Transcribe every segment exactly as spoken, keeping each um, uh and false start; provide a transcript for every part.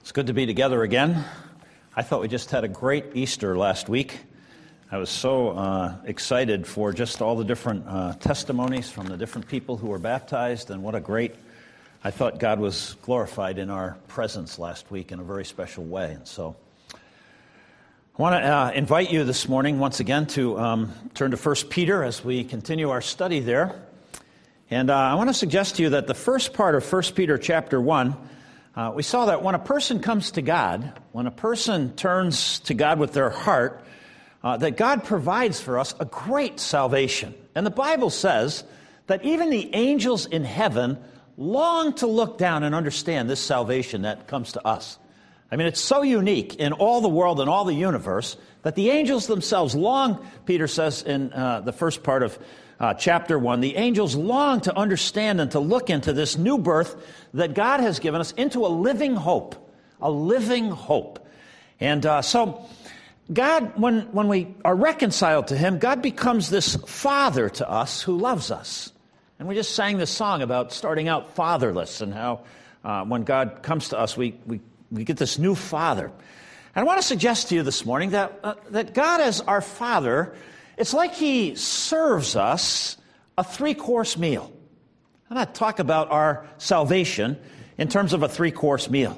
It's good to be together again. I thought we just had a great Easter last week. I was so uh, excited for just all the different uh, testimonies from the different people who were baptized, and what a great, I thought God was glorified in our presence last week in a very special way. And so I want to uh, invite you this morning once again to um, turn to First Peter as we continue our study there. And uh, I want to suggest to you that the first part of First Peter chapter one, uh, we saw that when a person comes to God, when a person turns to God with their heart, uh, that God provides for us a great salvation. And the Bible says that even the angels in heaven long to look down and understand this salvation that comes to us. I mean, it's so unique in all the world and all the universe that the angels themselves long, Peter says in uh, the first part of Uh, chapter one, the angels long to understand and to look into this new birth that God has given us into a living hope, a living hope. And uh, so God, when, when we are reconciled to him, God becomes this father to us who loves us. And we just sang this song about starting out fatherless and how uh, when God comes to us, we, we, we get this new father. And I want to suggest to you this morning that uh, that God as our father, it's like he serves us a three-course meal. I'm going to talk about our salvation in terms of a three-course meal.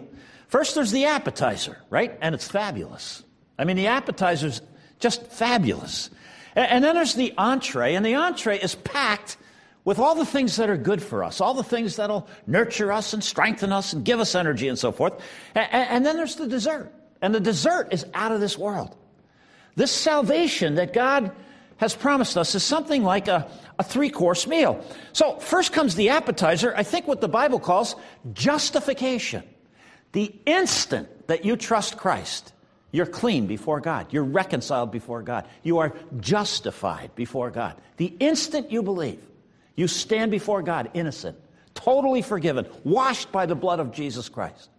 First, there's the appetizer, right? And it's fabulous. I mean, the appetizer's just fabulous. And then there's the entree, and the entree is packed with all the things that are good for us, all the things that'll nurture us and strengthen us and give us energy and so forth. And then there's the dessert, and the dessert is out of this world. This salvation that God has promised us is something like a, a three-course meal. So first comes the appetizer, I think what the Bible calls justification. The instant that you trust Christ, you're clean before God. You're reconciled before God. You are justified before God. The instant you believe, you stand before God innocent, totally forgiven, washed by the blood of Jesus Christ.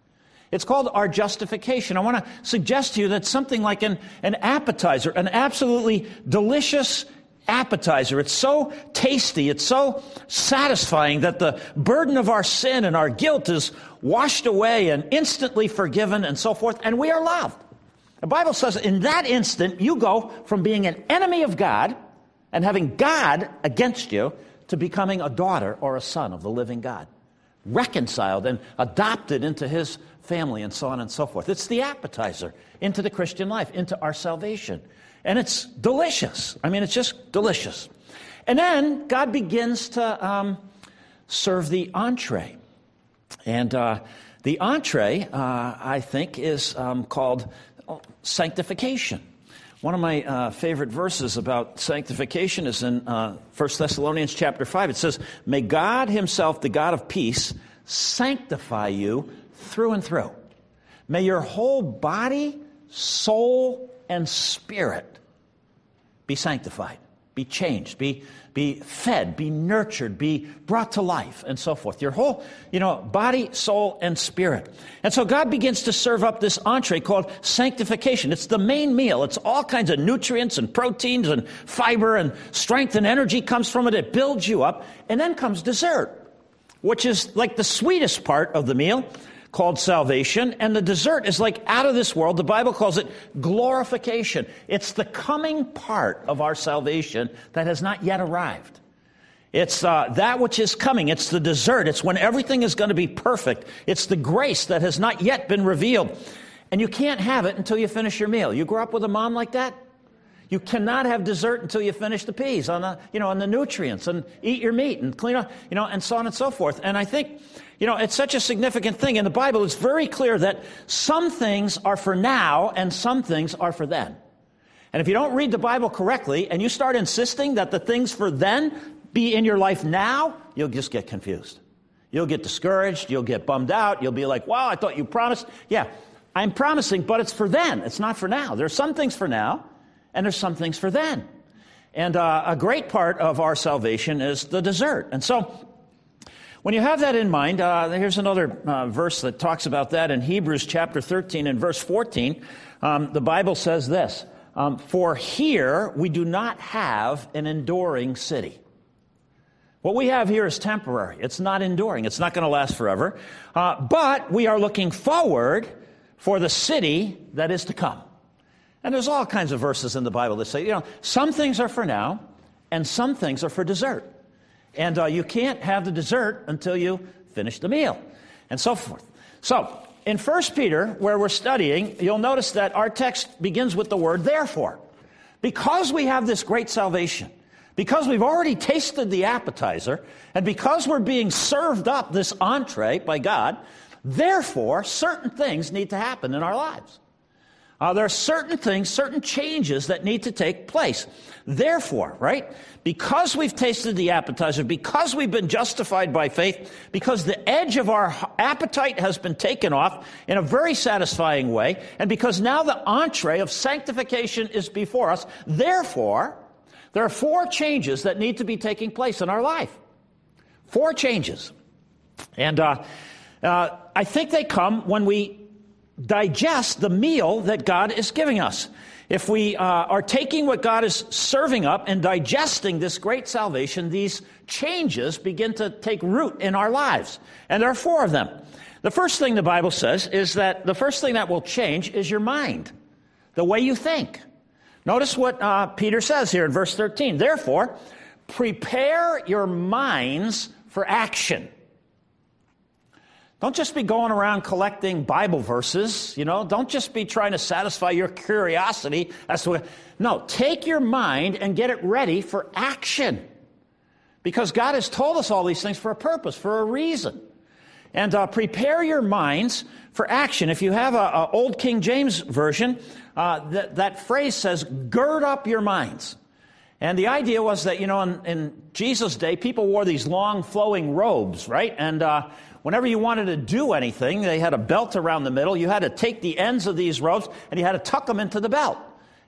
It's called our justification. I want to suggest to you that something like an, an appetizer, an absolutely delicious appetizer. It's so tasty, it's so satisfying that the burden of our sin and our guilt is washed away and instantly forgiven and so forth, and we are loved. The Bible says in that instant, you go from being an enemy of God and having God against you to becoming a daughter or a son of the living God, reconciled and adopted into his family and so on and so forth. It's the appetizer into the Christian life, into our salvation. And it's delicious. I mean, it's just delicious. And then God begins to um, serve the entree. And uh, the entree, uh, I think, is um, called sanctification. One of my uh, favorite verses about sanctification is in uh, First Thessalonians chapter five. It says, "May God himself, the God of peace, sanctify you through and through. May your whole body, soul, and spirit be sanctified, be changed, be, be fed, be nurtured, be brought to life," and so forth. Your whole, you know, body, soul, and spirit. And so God begins to serve up this entree called sanctification. It's the main meal. It's all kinds of nutrients and proteins and fiber and strength and energy comes from it. It builds you up. And then comes dessert, which is like the sweetest part of the meal called salvation. And the dessert is like out of this world. The Bible calls it glorification. It's the coming part of our salvation that has not yet arrived. It's uh, that which is coming. It's the dessert. It's when everything is going to be perfect. It's the grace that has not yet been revealed. And you can't have it until you finish your meal. You grew up with a mom like that? You cannot have dessert until you finish the peas on the, you know, on the nutrients, and eat your meat and clean up, you know, and so on and so forth. And I think, you know, it's such a significant thing in the Bible. It's very clear that some things are for now and some things are for then. And if you don't read the Bible correctly and you start insisting that the things for then be in your life now, you'll just get confused. You'll get discouraged. You'll get bummed out. You'll be like, wow, I thought you promised. Yeah, I'm promising, but it's for then. It's not for now. There are some things for now. And there's some things for then. And uh, a great part of our salvation is the dessert. And so when you have that in mind, uh, here's another uh, verse that talks about that in Hebrews chapter thirteen and verse fourteen. Um, the Bible says this, um, "For here we do not have an enduring city, What we have here is temporary. It's not enduring. It's not going to last forever. Uh, but we are looking forward for the city that is to come. And there's all kinds of verses in the Bible that say, you know, some things are for now, and some things are for dessert. And uh, you can't have the dessert until you finish the meal, and so forth. So, in First Peter, where we're studying, you'll notice that our text begins with the word therefore. Because we have this great salvation, because we've already tasted the appetizer, and because we're being served up this entree by God, therefore, certain things need to happen in our lives. Uh, there are certain things, certain changes that need to take place. Therefore, right, because we've tasted the appetizer, because we've been justified by faith, because the edge of our appetite has been taken off in a very satisfying way, and because now the entree of sanctification is before us, therefore, there are four changes that need to be taking place in our life. Four changes. And uh, uh, I think they come when we digest the meal that God is giving us. If we uh, are taking what God is serving up and digesting this great salvation, these changes begin to take root in our lives. And there are four of them. The first thing the Bible says is that the first thing that will change is your mind, the way you think. Notice what uh, Peter says here in verse thirteen. Therefore, prepare your minds for action. Don't just be going around collecting Bible verses, you know. Don't just be trying to satisfy your curiosity. That's the way. No, take your mind and get it ready for action. Because God has told us all these things for a purpose, for a reason. And uh, prepare your minds for action. If you have an old King James version, uh, th- that phrase says, gird up your minds. And the idea was that, you know, in, in Jesus' day, people wore these long flowing robes, right? And uh, whenever you wanted to do anything, they had a belt around the middle. You had to take the ends of these robes and you had to tuck them into the belt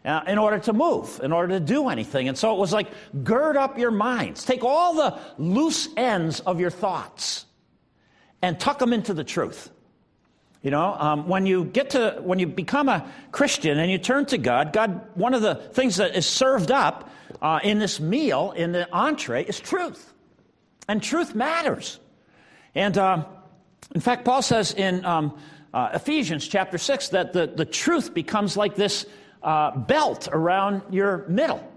uh, in order to move, in order to do anything. And so it was like, gird up your minds. Take all the loose ends of your thoughts and tuck them into the truth. You know, um, when you get to, when you become a Christian and you turn to God, God, one of the things that is served up uh, in this meal, in the entree, is truth. And truth matters. And um, in fact, Paul says in um, uh, Ephesians chapter six that the, the truth becomes like this uh, belt around your middle.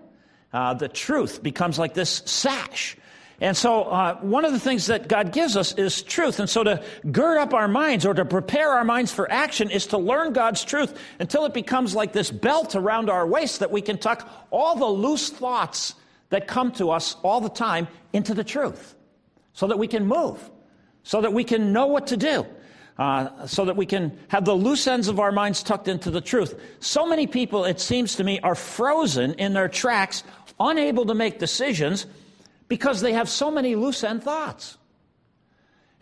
Uh, the truth becomes like this sash. And so uh, one of the things that God gives us is truth. And so to gird up our minds or to prepare our minds for action is to learn God's truth until it becomes like this belt around our waist that we can tuck all the loose thoughts that come to us all the time into the truth so that we can move, so that we can know what to do, uh, so that we can have the loose ends of our minds tucked into the truth. So many people, it seems to me, are frozen in their tracks, unable to make decisions, because they have so many loose-end thoughts.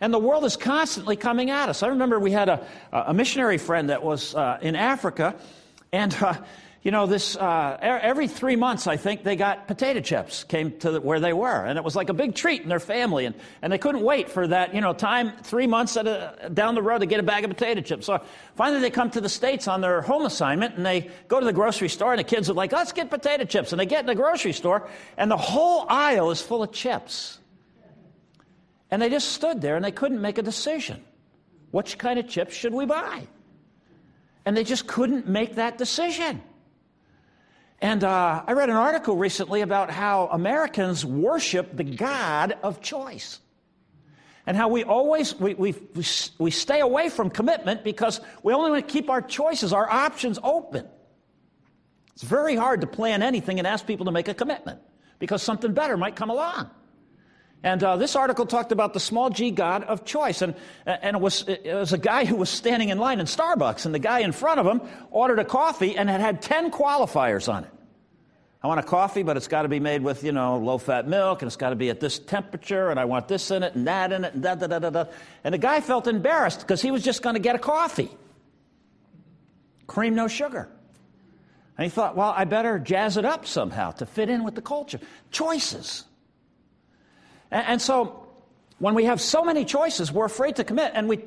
And the world is constantly coming at us. I remember we had a, a missionary friend that was uh, in Africa, and, uh, you know, this uh, every three months, I think, they got potato chips, came to where they were. And it was like a big treat in their family, and, and they couldn't wait for that, you know, time, three months at a, down the road to get a bag of potato chips. So finally they come to the States on their home assignment, and they go to the grocery store, and the kids are like, let's get potato chips. And they get in the grocery store, and the whole aisle is full of chips. And they just stood there, and they couldn't make a decision. Which kind of chips should we buy? And they just couldn't make that decision. And uh, I read an article recently about how Americans worship the God of choice and how we always, we, we, we stay away from commitment because we only want to keep our choices, our options open. It's very hard to plan anything and ask people to make a commitment because something better might come along. And uh, this article talked about the small g God of choice. And, and it, was, it was a guy who was standing in line in Starbucks, and the guy in front of him ordered a coffee and it had ten qualifiers on it. I want a coffee, but it's got to be made with, you know, low-fat milk, and it's got to be at this temperature, and I want this in it and that in it and da-da-da-da-da. And the guy felt embarrassed because he was just going to get a coffee. Cream, no sugar. And he thought, well, I better jazz it up somehow to fit in with the culture. Choices. And, and so when we have so many choices, we're afraid to commit. And we,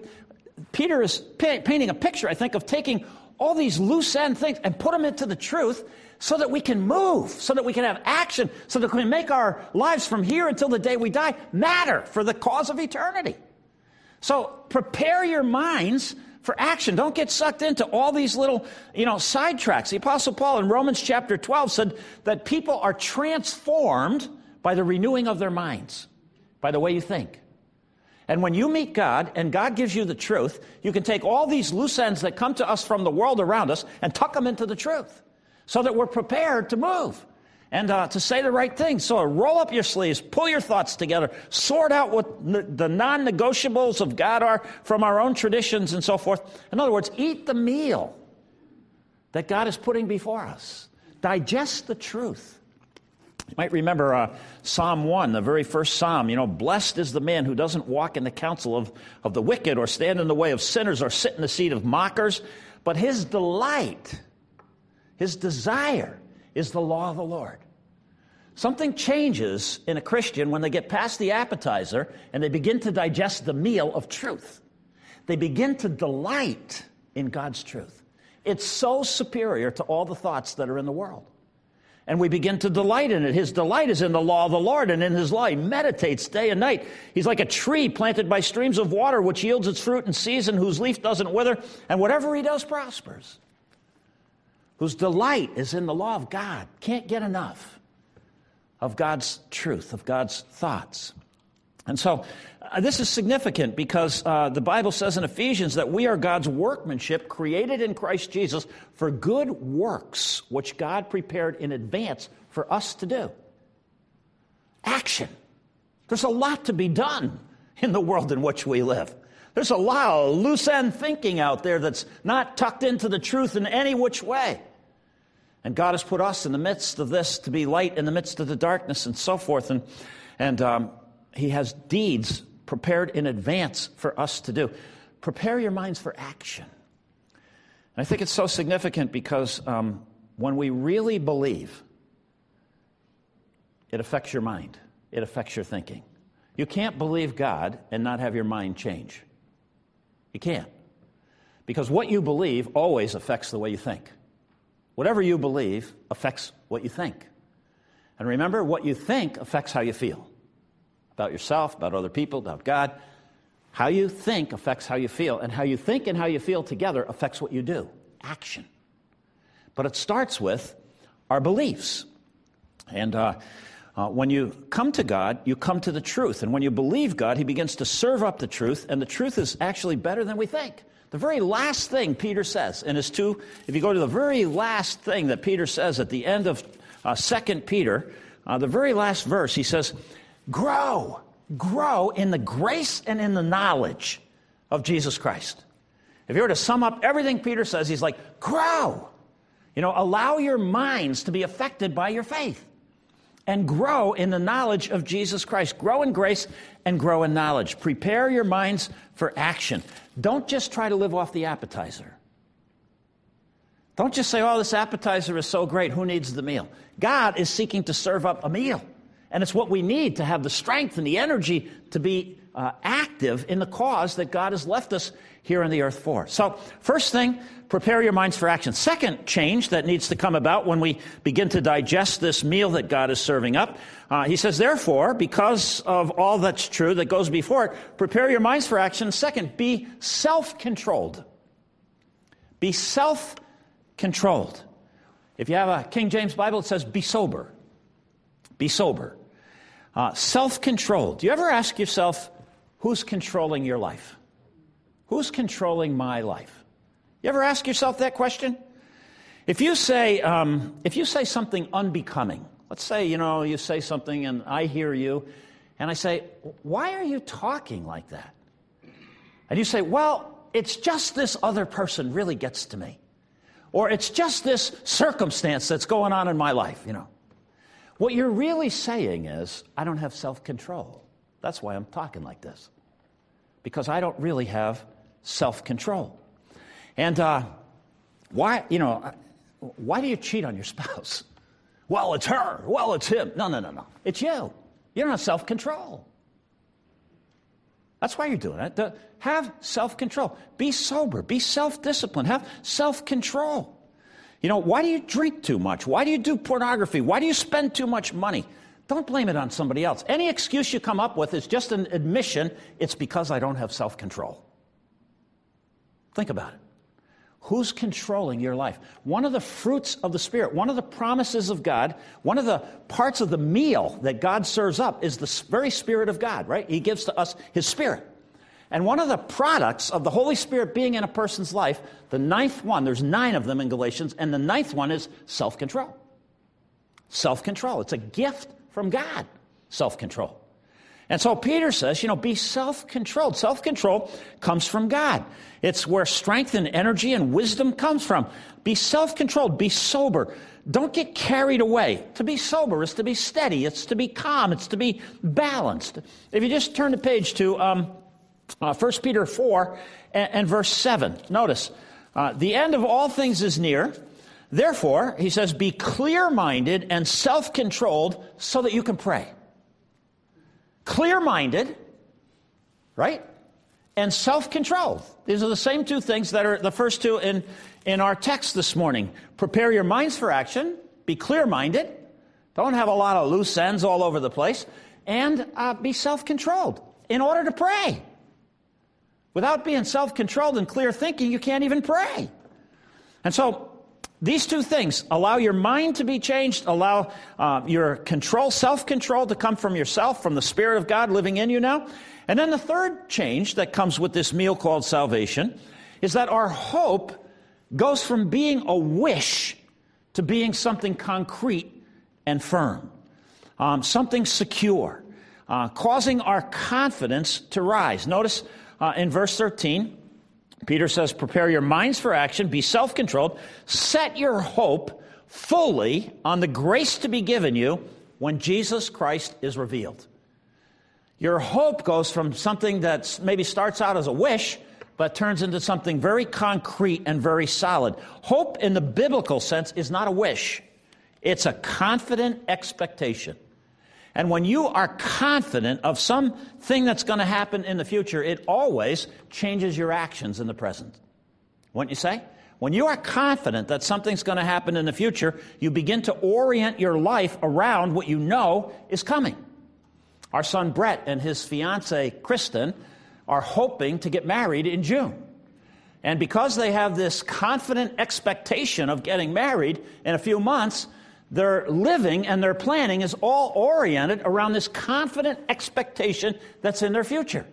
Peter is pa- painting a picture, I think, of taking all these loose end things and put them into the truth so that we can move, so that we can have action, so that we can make our lives from here until the day we die matter for the cause of eternity. So prepare your minds for action. Don't get sucked into all these little, you know, sidetracks. The Apostle Paul in Romans chapter twelve said that people are transformed by the renewing of their minds, by the way you think. And when you meet God and God gives you the truth, you can take all these loose ends that come to us from the world around us and tuck them into the truth so that we're prepared to move and uh, to say the right thing. So roll up your sleeves, pull your thoughts together, sort out what the non-negotiables of God are from our own traditions and so forth. In other words, eat the meal that God is putting before us. Digest the truth. You might remember uh, Psalm one, the very first psalm. You know, blessed is the man who doesn't walk in the counsel of, of the wicked or stand in the way of sinners or sit in the seat of mockers. But his delight, his desire is the law of the Lord. Something changes in a Christian when they get past the appetizer and they begin to digest the meal of truth. They begin to delight in God's truth. It's so superior to all the thoughts that are in the world. And we begin to delight in it. His delight is in the law of the Lord, and in his law he meditates day and night. He's like a tree planted by streams of water, which yields its fruit in season, whose leaf doesn't wither, and whatever he does prospers. Whose delight is in the law of God. Can't get enough of God's truth, of God's thoughts. And so uh, this is significant because uh, the Bible says in Ephesians that we are God's workmanship created in Christ Jesus for good works, which God prepared in advance for us to do. Action. There's a lot to be done in the world in which we live. There's a lot of loose-end thinking out there that's not tucked into the truth in any which way. And God has put us in the midst of this to be light in the midst of the darkness and so forth. And, and um, he has deeds prepared in advance for us to do. Prepare your minds for action. And I think it's so significant because um, when we really believe, it affects your mind. It affects your thinking. You can't believe God and not have your mind change. You can't. Because what you believe always affects the way you think. Whatever you believe affects what you think. And remember, what you think affects how you feel. About yourself, about other people, about God. How you think affects how you feel. And how you think and how you feel together affects what you do. Action. But it starts with our beliefs. And uh, uh, when you come to God, you come to the truth. And when you believe God, he begins to serve up the truth. And the truth is actually better than we think. The very last thing Peter says in his two, if you go to the very last thing that Peter says at the end of uh, Second Peter, uh, the very last verse, he says, Grow, grow in the grace and in the knowledge of Jesus Christ. If you were to sum up everything Peter says, he's like, grow. You know, allow your minds to be affected by your faith and grow in the knowledge of Jesus Christ. Grow in grace and grow in knowledge. Prepare your minds for action. Don't just try to live off the appetizer. Don't just say, oh, this appetizer is so great. Who needs the meal? God is seeking to serve up a meal. And it's what we need to have the strength and the energy to be uh, active in the cause that God has left us here on the earth for. So first thing, prepare your minds for action. Second change that needs to come about when we begin to digest this meal that God is serving up. Uh, he says, therefore, because of all that's true that goes before it, prepare your minds for action. Second, be self-controlled. Be self-controlled. If you have a King James Bible, it says, be sober. Be sober. Uh, self-controlled. Do you ever ask yourself, who's controlling your life? Who's controlling my life? You ever ask yourself that question? If you say, um, if you say something unbecoming, let's say, you know, you say something and I hear you, and I say, why are you talking like that? And you say, well, it's just this other person really gets to me. Or it's just this circumstance that's going on in my life, you know. What you're really saying is, I don't have self-control. That's why I'm talking like this. Because I don't really have self-control. And uh, why, you know, why do you cheat on your spouse? Well, it's her. Well, it's him. No, no, no, no. It's you. You don't have self-control. That's why you're doing it. The, have self-control. Be sober. Be self-disciplined. Have self-control. You know, why do you drink too much? Why do you do pornography? Why do you spend too much money? Don't blame it on somebody else. Any excuse you come up with is just an admission, it's because I don't have self-control. Think about it. Who's controlling your life? One of the fruits of the Spirit, one of the promises of God, one of the parts of the meal that God serves up is the very Spirit of God, right? He gives to us His Spirit. And one of the products of the Holy Spirit being in a person's life, the ninth one, there's nine of them in Galatians, and the ninth one is self-control. Self-control. It's a gift from God, self-control. And so Peter says, you know, be self-controlled. Self-control comes from God. It's where strength and energy and wisdom comes from. Be self-controlled. Be sober. Don't get carried away. To be sober is to be steady. It's to be calm. It's to be balanced. If you just turn the page to um, uh, First Peter four and, and verse seven, notice, uh, the end of all things is near. Therefore, he says, be clear-minded and self-controlled so that you can pray. Clear-minded, right, and self-control. These are the same two things that are the first two in, in our text this morning. Prepare your minds for action, be clear-minded, don't have a lot of loose ends all over the place, and uh, be self-controlled in order to pray. Without being self-controlled and clear thinking, you can't even pray. And so these two things, allow your mind to be changed, allow uh, your control, self-control to come from yourself, from the Spirit of God living in you now. And then the third change that comes with this meal called salvation is that our hope goes from being a wish to being something concrete and firm, um, something secure, uh, causing our confidence to rise. Notice uh, in verse thirteen, Peter says, prepare your minds for action, be self-controlled, set your hope fully on the grace to be given you when Jesus Christ is revealed. Your hope goes from something that maybe starts out as a wish, but turns into something very concrete and very solid. Hope in the biblical sense is not a wish. It's a confident expectation. And when you are confident of something that's going to happen in the future, it always changes your actions in the present. Wouldn't you say? When you are confident that something's going to happen in the future, you begin to orient your life around what you know is coming. Our son Brett and his fiancee Kristen are hoping to get married in June. And because they have this confident expectation of getting married in a few months, their living and their planning is all oriented around this confident expectation that's in their future.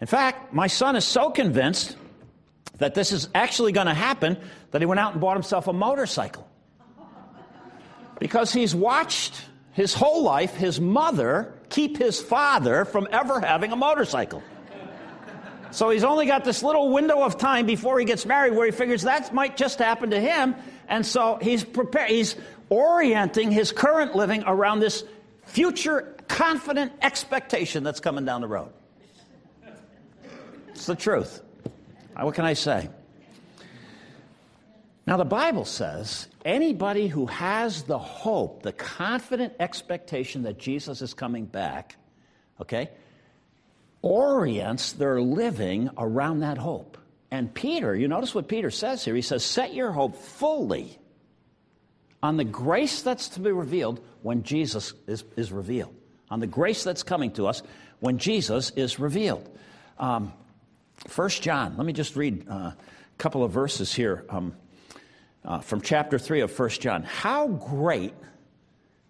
In fact, my son is so convinced that this is actually going to happen that he went out and bought himself a motorcycle. Because he's watched his whole life his mother keep his father from ever having a motorcycle. So he's only got this little window of time before he gets married where he figures that might just happen to him. And so he's prepared. He's orienting his current living around this future confident expectation that's coming down the road. It's the truth. What can I say? Now, the Bible says anybody who has the hope, the confident expectation that Jesus is coming back, okay, orients their living around that hope. And Peter, you notice what Peter says here. He says, set your hope fully on the grace that's to be revealed when Jesus is, is revealed. On the grace that's coming to us when Jesus is revealed. Um, First John, let me just read uh, a couple of verses here um, uh, from chapter three of First John. How great,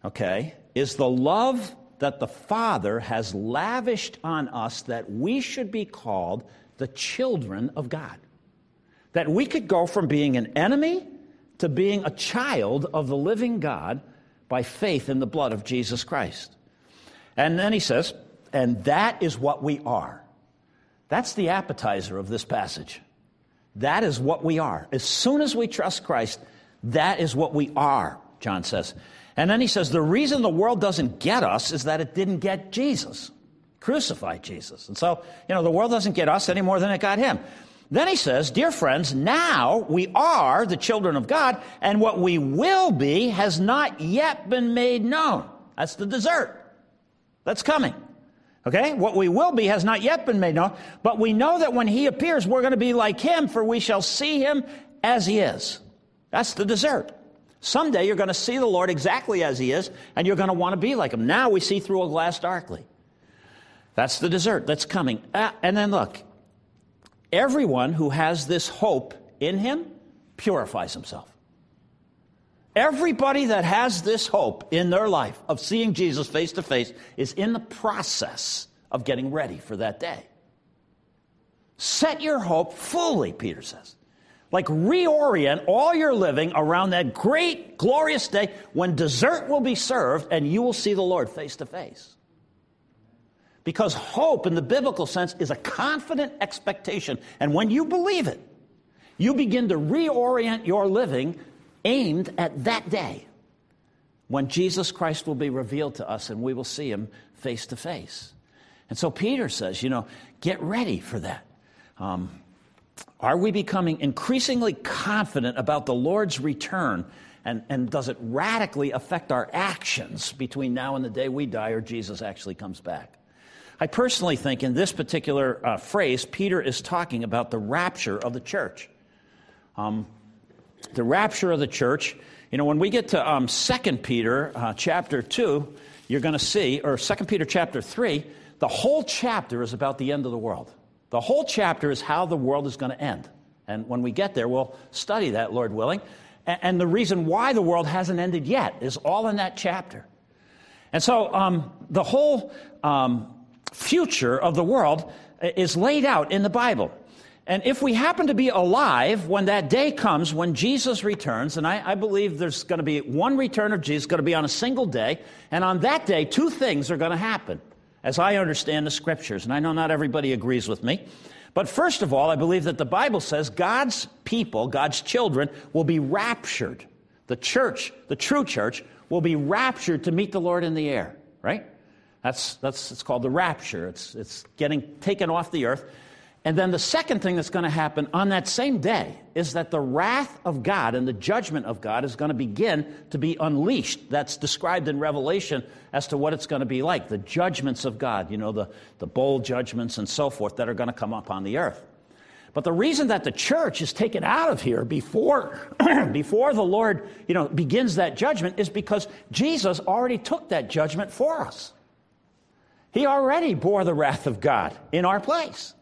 okay, is the love that the Father has lavished on us that we should be called the children of God. That we could go from being an enemy to being a child of the living God by faith in the blood of Jesus Christ. And then he says, and that is what we are. That's the appetizer of this passage. That is what we are. As soon as we trust Christ, that is what we are, John says. And then he says, the reason the world doesn't get us is that it didn't get Jesus, crucified Jesus. And so, you know, the world doesn't get us any more than it got him. Then he says, dear friends, now we are the children of God, and what we will be has not yet been made known. That's the dessert that's coming. Okay? What we will be has not yet been made known, but we know that when he appears, we're going to be like him, for we shall see him as he is. That's the dessert. Someday you're going to see the Lord exactly as he is, and you're going to want to be like him. Now we see through a glass darkly. That's the dessert that's coming. Ah, and then look, everyone who has this hope in him purifies himself. Everybody that has this hope in their life of seeing Jesus face to face is in the process of getting ready for that day. Set your hope fully, Peter says. Like reorient all your living around that great, glorious day when dessert will be served and you will see the Lord face to face. Because hope in the biblical sense is a confident expectation. And when you believe it, you begin to reorient your living aimed at that day when Jesus Christ will be revealed to us and we will see him face to face. And so Peter says, you know, get ready for that. Um, are we becoming increasingly confident about the Lord's return? And, and does it radically affect our actions between now and the day we die or Jesus actually comes back? I personally think in this particular uh, phrase, Peter is talking about the rapture of the church. Um, the rapture of the church. You know, when we get to um, Second Peter uh, chapter two, you're going to see, or Second Peter chapter three, the whole chapter is about the end of the world. The whole chapter is how the world is going to end. And when we get there, we'll study that, Lord willing. And, and the reason why the world hasn't ended yet is all in that chapter. And so um, the whole... Um, future of the world is laid out in the Bible. And if we happen to be alive when that day comes, when Jesus returns, and I, I believe there's going to be one return of Jesus, going to be on a single day, and on that day, two things are going to happen, as I understand the Scriptures, and I know not everybody agrees with me. But first of all, I believe that the Bible says God's people, God's children, will be raptured. The church, the true church, will be raptured to meet the Lord in the air, right? That's, that's, it's called the rapture. It's, it's getting taken off the earth. And then the second thing that's going to happen on that same day is that the wrath of God and the judgment of God is going to begin to be unleashed. That's described in Revelation as to what it's going to be like. The judgments of God, you know, the, the bold judgments and so forth that are going to come up on the earth. But the reason that the church is taken out of here before, before the Lord, you know, begins that judgment is because Jesus already took that judgment for us. He already bore the wrath of God in our place.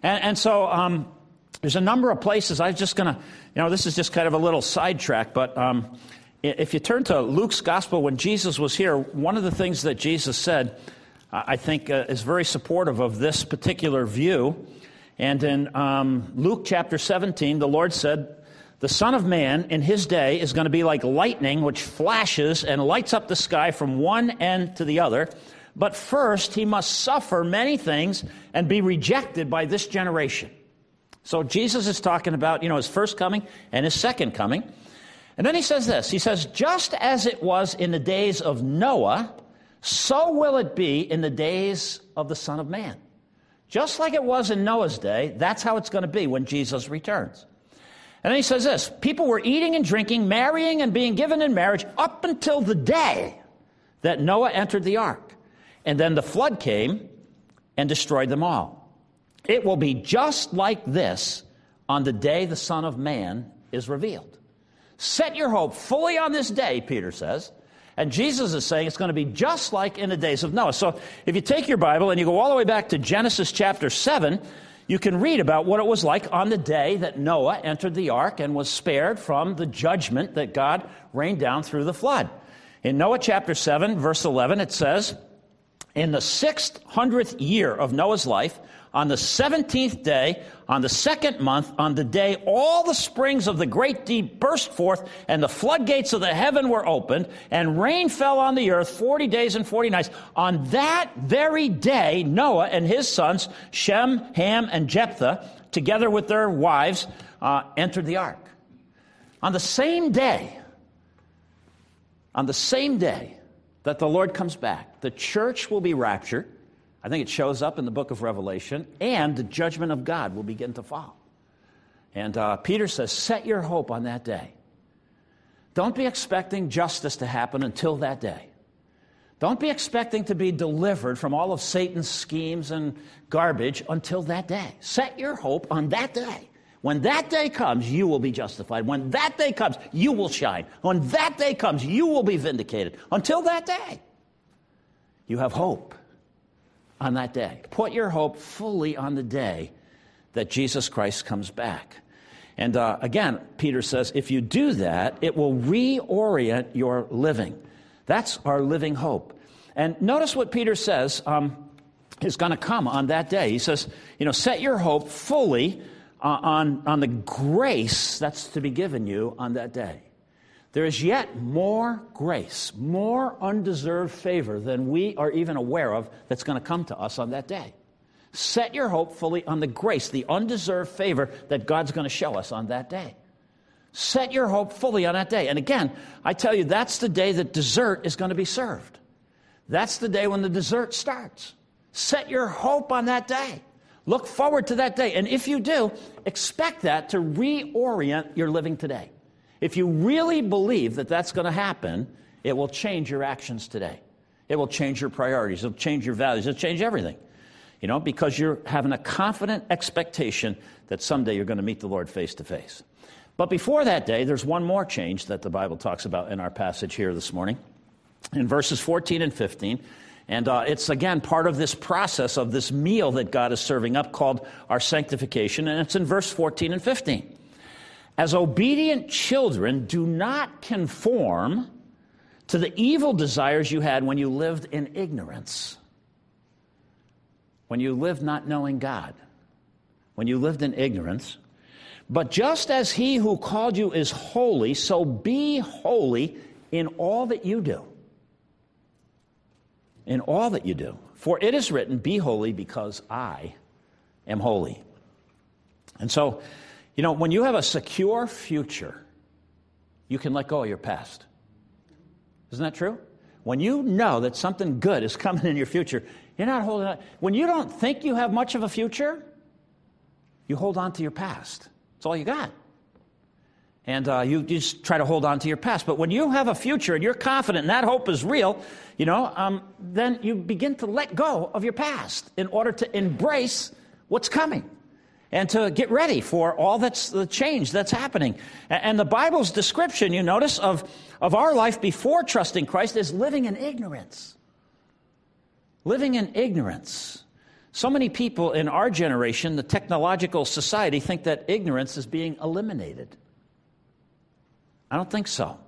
And, and so um, there's a number of places. I'm just going to, you know, this is just kind of a little sidetrack. But um, if you turn to Luke's gospel, when Jesus was here, one of the things that Jesus said, uh, I think, uh, is very supportive of this particular view. And in um, Luke chapter seventeen, the Lord said, "The Son of Man in his day is going to be like lightning, which flashes and lights up the sky from one end to the other. But first, he must suffer many things and be rejected by this generation." So Jesus is talking about, you know, his first coming and his second coming. And then he says this. He says, "Just as it was in the days of Noah, so will it be in the days of the Son of Man." Just like it was in Noah's day, that's how it's going to be when Jesus returns. And then he says this. "People were eating and drinking, marrying and being given in marriage up until the day that Noah entered the ark. And then the flood came and destroyed them all. It will be just like this on the day the Son of Man is revealed." Set your hope fully on this day, Peter says. And Jesus is saying it's going to be just like in the days of Noah. So if you take your Bible and you go all the way back to Genesis chapter seven, you can read about what it was like on the day that Noah entered the ark and was spared from the judgment that God rained down through the flood. In Noah chapter seven, verse eleven, it says, "In the six hundredth year of Noah's life, on the seventeenth day, on the second month, on the day all the springs of the great deep burst forth, and the floodgates of the heaven were opened, and rain fell on the earth forty days and forty nights. On that very day, Noah and his sons, Shem, Ham, and Jephthah, together with their wives, uh, entered the ark." On the same day, on the same day, that the Lord comes back, the church will be raptured. I think it shows up in the book of Revelation, and the judgment of God will begin to fall. And uh, Peter says, set your hope on that day. Don't be expecting justice to happen until that day. Don't be expecting to be delivered from all of Satan's schemes and garbage until that day. Set your hope on that day. When that day comes, you will be justified. When that day comes, you will shine. When that day comes, you will be vindicated. Until that day, you have hope on that day. Put your hope fully on the day that Jesus Christ comes back. And uh, again, Peter says, if you do that, it will reorient your living. That's our living hope. And notice what Peter says um, is going to come on that day. He says, you know, set your hope fully uh, on, on the grace that's to be given you on that day. There is yet more grace, more undeserved favor than we are even aware of that's going to come to us on that day. Set your hope fully on the grace, the undeserved favor that God's going to show us on that day. Set your hope fully on that day. And again, I tell you, that's the day that dessert is going to be served. That's the day when the dessert starts. Set your hope on that day. Look forward to that day. And if you do, expect that to reorient your living today. If you really believe that that's going to happen, it will change your actions today. It will change your priorities. It'll change your values. It'll change everything. You know, because you're having a confident expectation that someday you're going to meet the Lord face to face. But before that day, there's one more change that the Bible talks about in our passage here this morning, in verses fourteen and fifteen. And uh, it's, again, part of this process of this meal that God is serving up called our sanctification. And it's in verse fourteen and fifteen. As obedient children, do not conform to the evil desires you had when you lived in ignorance. When you lived not knowing God. When you lived in ignorance. But just as he who called you is holy, so be holy in all that you do. In all that you do. For it is written, be holy because I am holy. And so, you know, when you have a secure future, you can let go of your past. Isn't that true? When you know that something good is coming in your future, you're not holding on. When you don't think you have much of a future, you hold on to your past. It's all you got. And uh, you, you just try to hold on to your past. But when you have a future and you're confident and that hope is real, you know, um, then you begin to let go of your past in order to embrace what's coming and to get ready for all that's the change that's happening. And the Bible's description, you notice, of, of our life before trusting Christ is living in ignorance. Living in ignorance. So many people in our generation, the technological society, think that ignorance is being eliminated. I don't think so.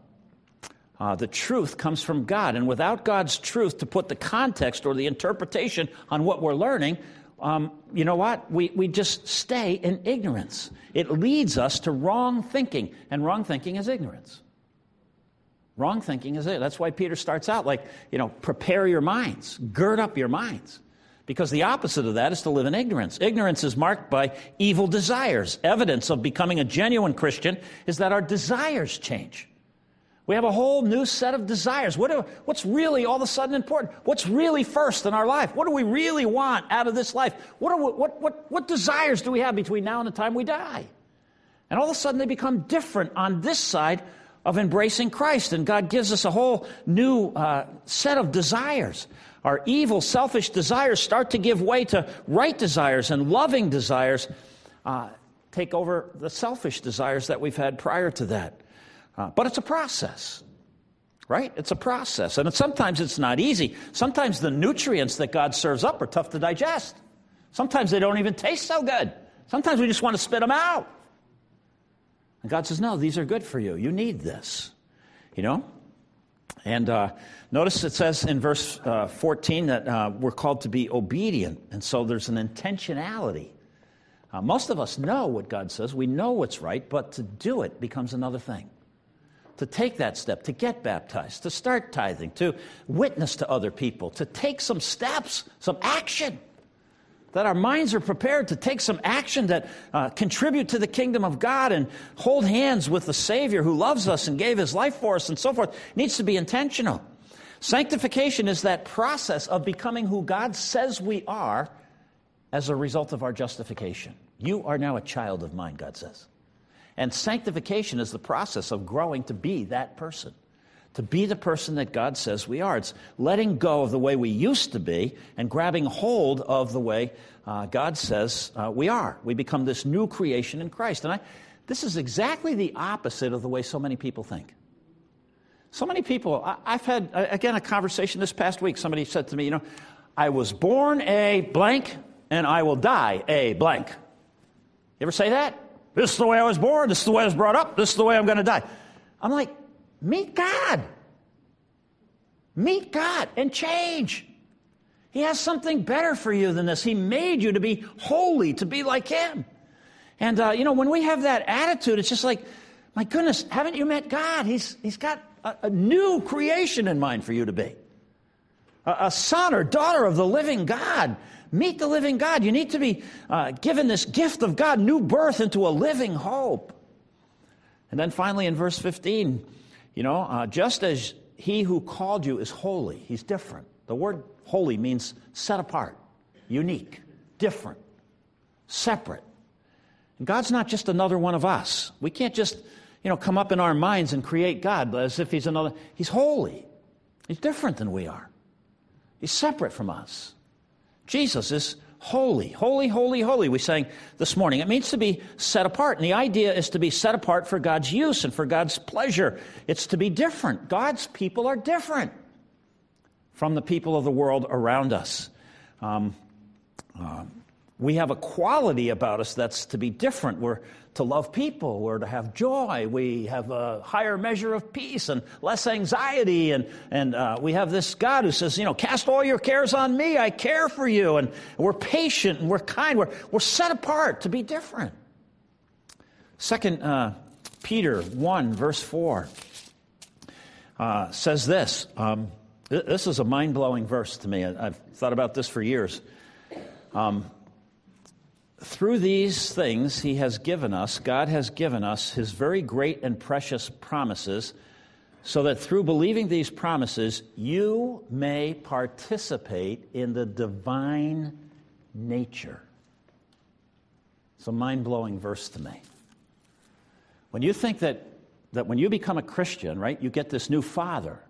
Uh, the truth comes from God, and without God's truth to put the context or the interpretation on what we're learning, um, you know what? We, we just stay in ignorance. It leads us to wrong thinking, and wrong thinking is ignorance. Wrong thinking is it. That's why Peter starts out like, you know, prepare your minds, gird up your minds. Because the opposite of that is to live in ignorance. Ignorance is marked by evil desires. Evidence of becoming a genuine Christian is that our desires change. We have a whole new set of desires. What do, what's really all of a sudden important? What's really first in our life? What do we really want out of this life? What, are we, what, what, what desires do we have between now and the time we die? And all of a sudden they become different on this side of embracing Christ. And God gives us a whole new uh, set of desires. Our evil, selfish desires start to give way to right desires, and loving desires uh, take over the selfish desires that we've had prior to that. Uh, but it's a process, right? It's a process. And it's, sometimes it's not easy. Sometimes the nutrients that God serves up are tough to digest. Sometimes they don't even taste so good. Sometimes we just want to spit them out. And God says, no, these are good for you. You need this, you know? And uh, notice it says in verse uh, fourteen that uh, we're called to be obedient. And so there's an intentionality. Uh, most of us know what God says. We know what's right. But to do it becomes another thing. To take that step, to get baptized, to start tithing, to witness to other people, to take some steps, some action. That our minds are prepared to take some action that uh, contribute to the kingdom of God and hold hands with the Savior who loves us and gave his life for us and so forth needs to be intentional. Sanctification is that process of becoming who God says we are as a result of our justification. You are now a child of mine, God says. And sanctification is the process of growing to be that person, to be the person that God says we are. It's letting go of the way we used to be and grabbing hold of the way uh, God says uh, we are. We become this new creation in Christ. And I, this is exactly the opposite of the way so many people think. So many people, I, I've had, again, a conversation this past week. Somebody said to me, you know, I was born a blank and I will die a blank. You ever say that? This is the way I was born. This is the way I was brought up. This is the way I'm going to die. I'm like, meet God. Meet God and change. He has something better for you than this. He made you to be holy, to be like Him. And, uh, you know, when we have that attitude, it's just like, my goodness, haven't you met God? He's, he's got a, a new creation in mind for you to be. A, a son or daughter of the living God. Meet the living God. You need to be uh, given this gift of God, new birth into a living hope. And then finally in verse fifteen, you know, uh, just as He who called you is holy, He's different. The word holy means set apart, unique, different, separate. And God's not just another one of us. We can't just, you know, come up in our minds and create God as if He's another. He's holy. He's different than we are. He's separate from us. Jesus is holy, holy, holy, holy, we sang this morning. It means to be set apart, and the idea is to be set apart for God's use and for God's pleasure. It's to be different. God's people are different from the people of the world around us. Um, uh, we have a quality about us that's to be different. We're to love people. We're to have joy. We have a higher measure of peace and less anxiety. And, and uh, we have this God who says, you know, cast all your cares on me. I care for you. And we're patient and we're kind. We're, we're set apart to be different. Second uh, Peter one, verse four, uh, says this. Um, th- this is a mind-blowing verse to me. I, I've thought about this for years. Um Through these things He has given us, God has given us His very great and precious promises, so that through believing these promises, you may participate in the divine nature. It's a mind-blowing verse to me. When you think that, that when you become a Christian, right, you get this new Father,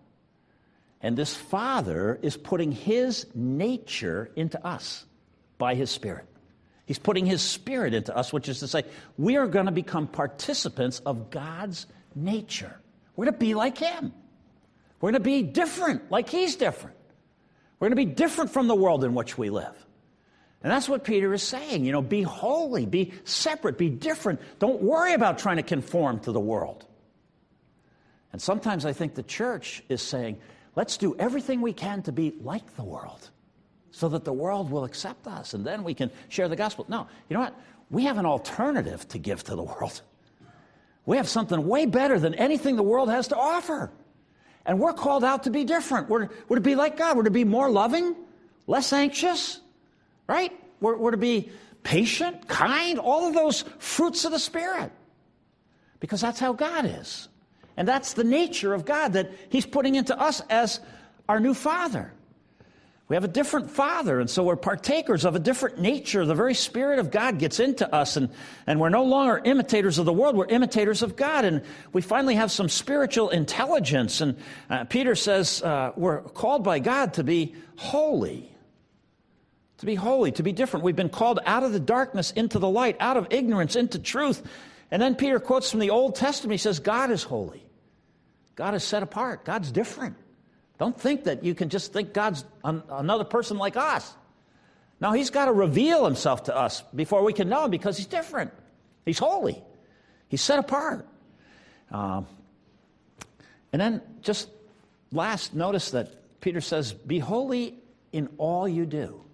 and this Father is putting His nature into us by His Spirit. He's putting His Spirit into us, which is to say, we are going to become participants of God's nature. We're going to be like Him. We're going to be different, like He's different. We're going to be different from the world in which we live. And that's what Peter is saying. You know, be holy, be separate, be different. Don't worry about trying to conform to the world. And sometimes I think the church is saying, let's do everything we can to be like the world, so that the world will accept us, and then we can share the gospel. No, you know what? We have an alternative to give to the world. We have something way better than anything the world has to offer. And we're called out to be different. We're, we're to be like God. We're to be more loving, less anxious, right? We're, we're to be patient, kind, all of those fruits of the Spirit. Because that's how God is. And that's the nature of God that He's putting into us as our new Father. We have a different Father, and so we're partakers of a different nature. The very Spirit of God gets into us, and, and we're no longer imitators of the world. We're imitators of God, and we finally have some spiritual intelligence. And uh, Peter says uh, we're called by God to be holy, to be holy, to be different. We've been called out of the darkness into the light, out of ignorance into truth. And then Peter quotes from the Old Testament. He says, God is holy. God is set apart. God's different. Don't think that you can just think God's an, another person like us. No, He's got to reveal Himself to us before we can know Him, because He's different. He's holy. He's set apart. Um, and then just last, notice that Peter says, be holy in all you do.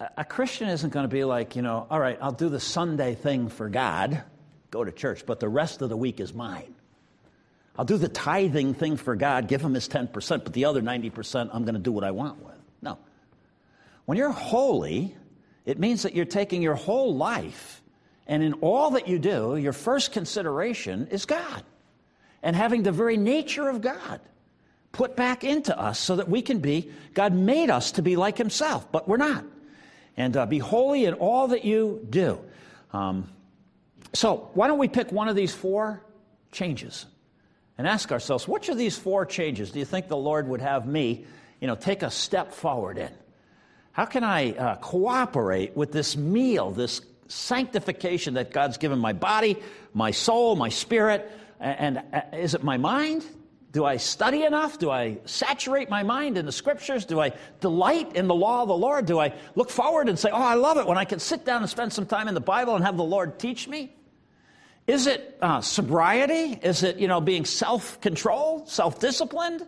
A, a Christian isn't going to be like, you know, all right, I'll do the Sunday thing for God, go to church, but the rest of the week is mine. I'll do the tithing thing for God, give Him His ten percent, but the other ninety percent I'm going to do what I want with. No. When you're holy, it means that you're taking your whole life, and in all that you do, your first consideration is God, and having the very nature of God put back into us so that we can be, God made us to be like Himself, but we're not. And uh, be holy in all that you do. Um, so why don't we pick one of these four changes? and ask ourselves, which of these four changes do you think the Lord would have me, you know, take a step forward in? How can I uh, cooperate with this meal, this sanctification that God's given my body, my soul, my spirit, and, and uh, is it my mind? Do I study enough? Do I saturate my mind in the Scriptures? Do I delight in the law of the Lord? Do I look forward and say, oh, I love it when I can sit down and spend some time in the Bible and have the Lord teach me? Is it uh, sobriety? Is it, you know, being self-controlled, self-disciplined?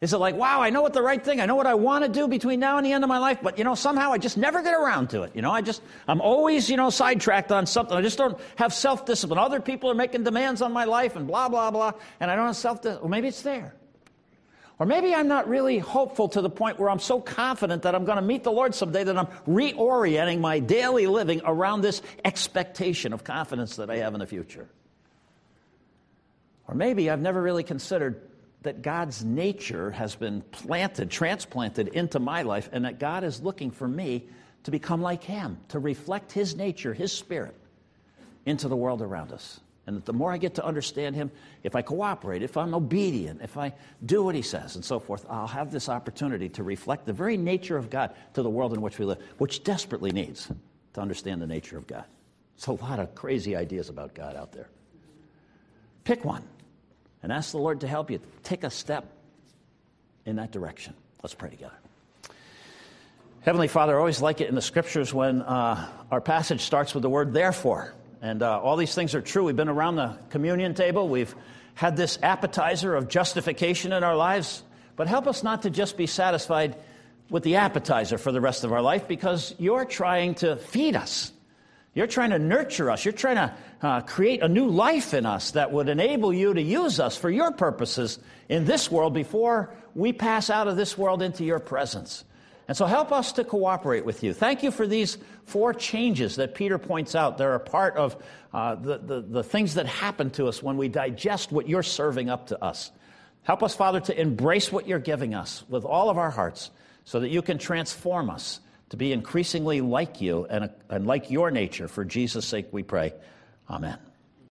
Is it like, wow, I know what the right thing, I know what I want to do between now and the end of my life, but, you know, somehow I just never get around to it. You know, I just, I'm always, you know, sidetracked on something. I just don't have self-discipline. Other people are making demands on my life and blah, blah, blah, and I don't have self-discipline. Well, maybe it's there. Or maybe I'm not really hopeful to the point where I'm so confident that I'm going to meet the Lord someday that I'm reorienting my daily living around this expectation of confidence that I have in the future. Or maybe I've never really considered that God's nature has been planted, transplanted into my life, and that God is looking for me to become like Him, to reflect His nature, His spirit, into the world around us. And that the more I get to understand Him, if I cooperate, if I'm obedient, if I do what He says and so forth, I'll have this opportunity to reflect the very nature of God to the world in which we live, which desperately needs to understand the nature of God. There's a lot of crazy ideas about God out there. Pick one. And ask the Lord to help you take a step in that direction. Let's pray together. Heavenly Father, I always like it in the Scriptures when uh, our passage starts with the word therefore. And uh, all these things are true. We've been around the communion table. We've had this appetizer of justification in our lives. But help us not to just be satisfied with the appetizer for the rest of our life, because you're trying to feed us. You're trying to nurture us. You're trying to uh, create a new life in us that would enable you to use us for your purposes in this world before we pass out of this world into your presence. And so help us to cooperate with you. Thank you for these four changes that Peter points out. They're a part of uh, the, the, the things that happen to us when we digest what you're serving up to us. Help us, Father, to embrace what you're giving us with all of our hearts so that you can transform us to be increasingly like you and, and like your nature. For Jesus' sake we pray. Amen.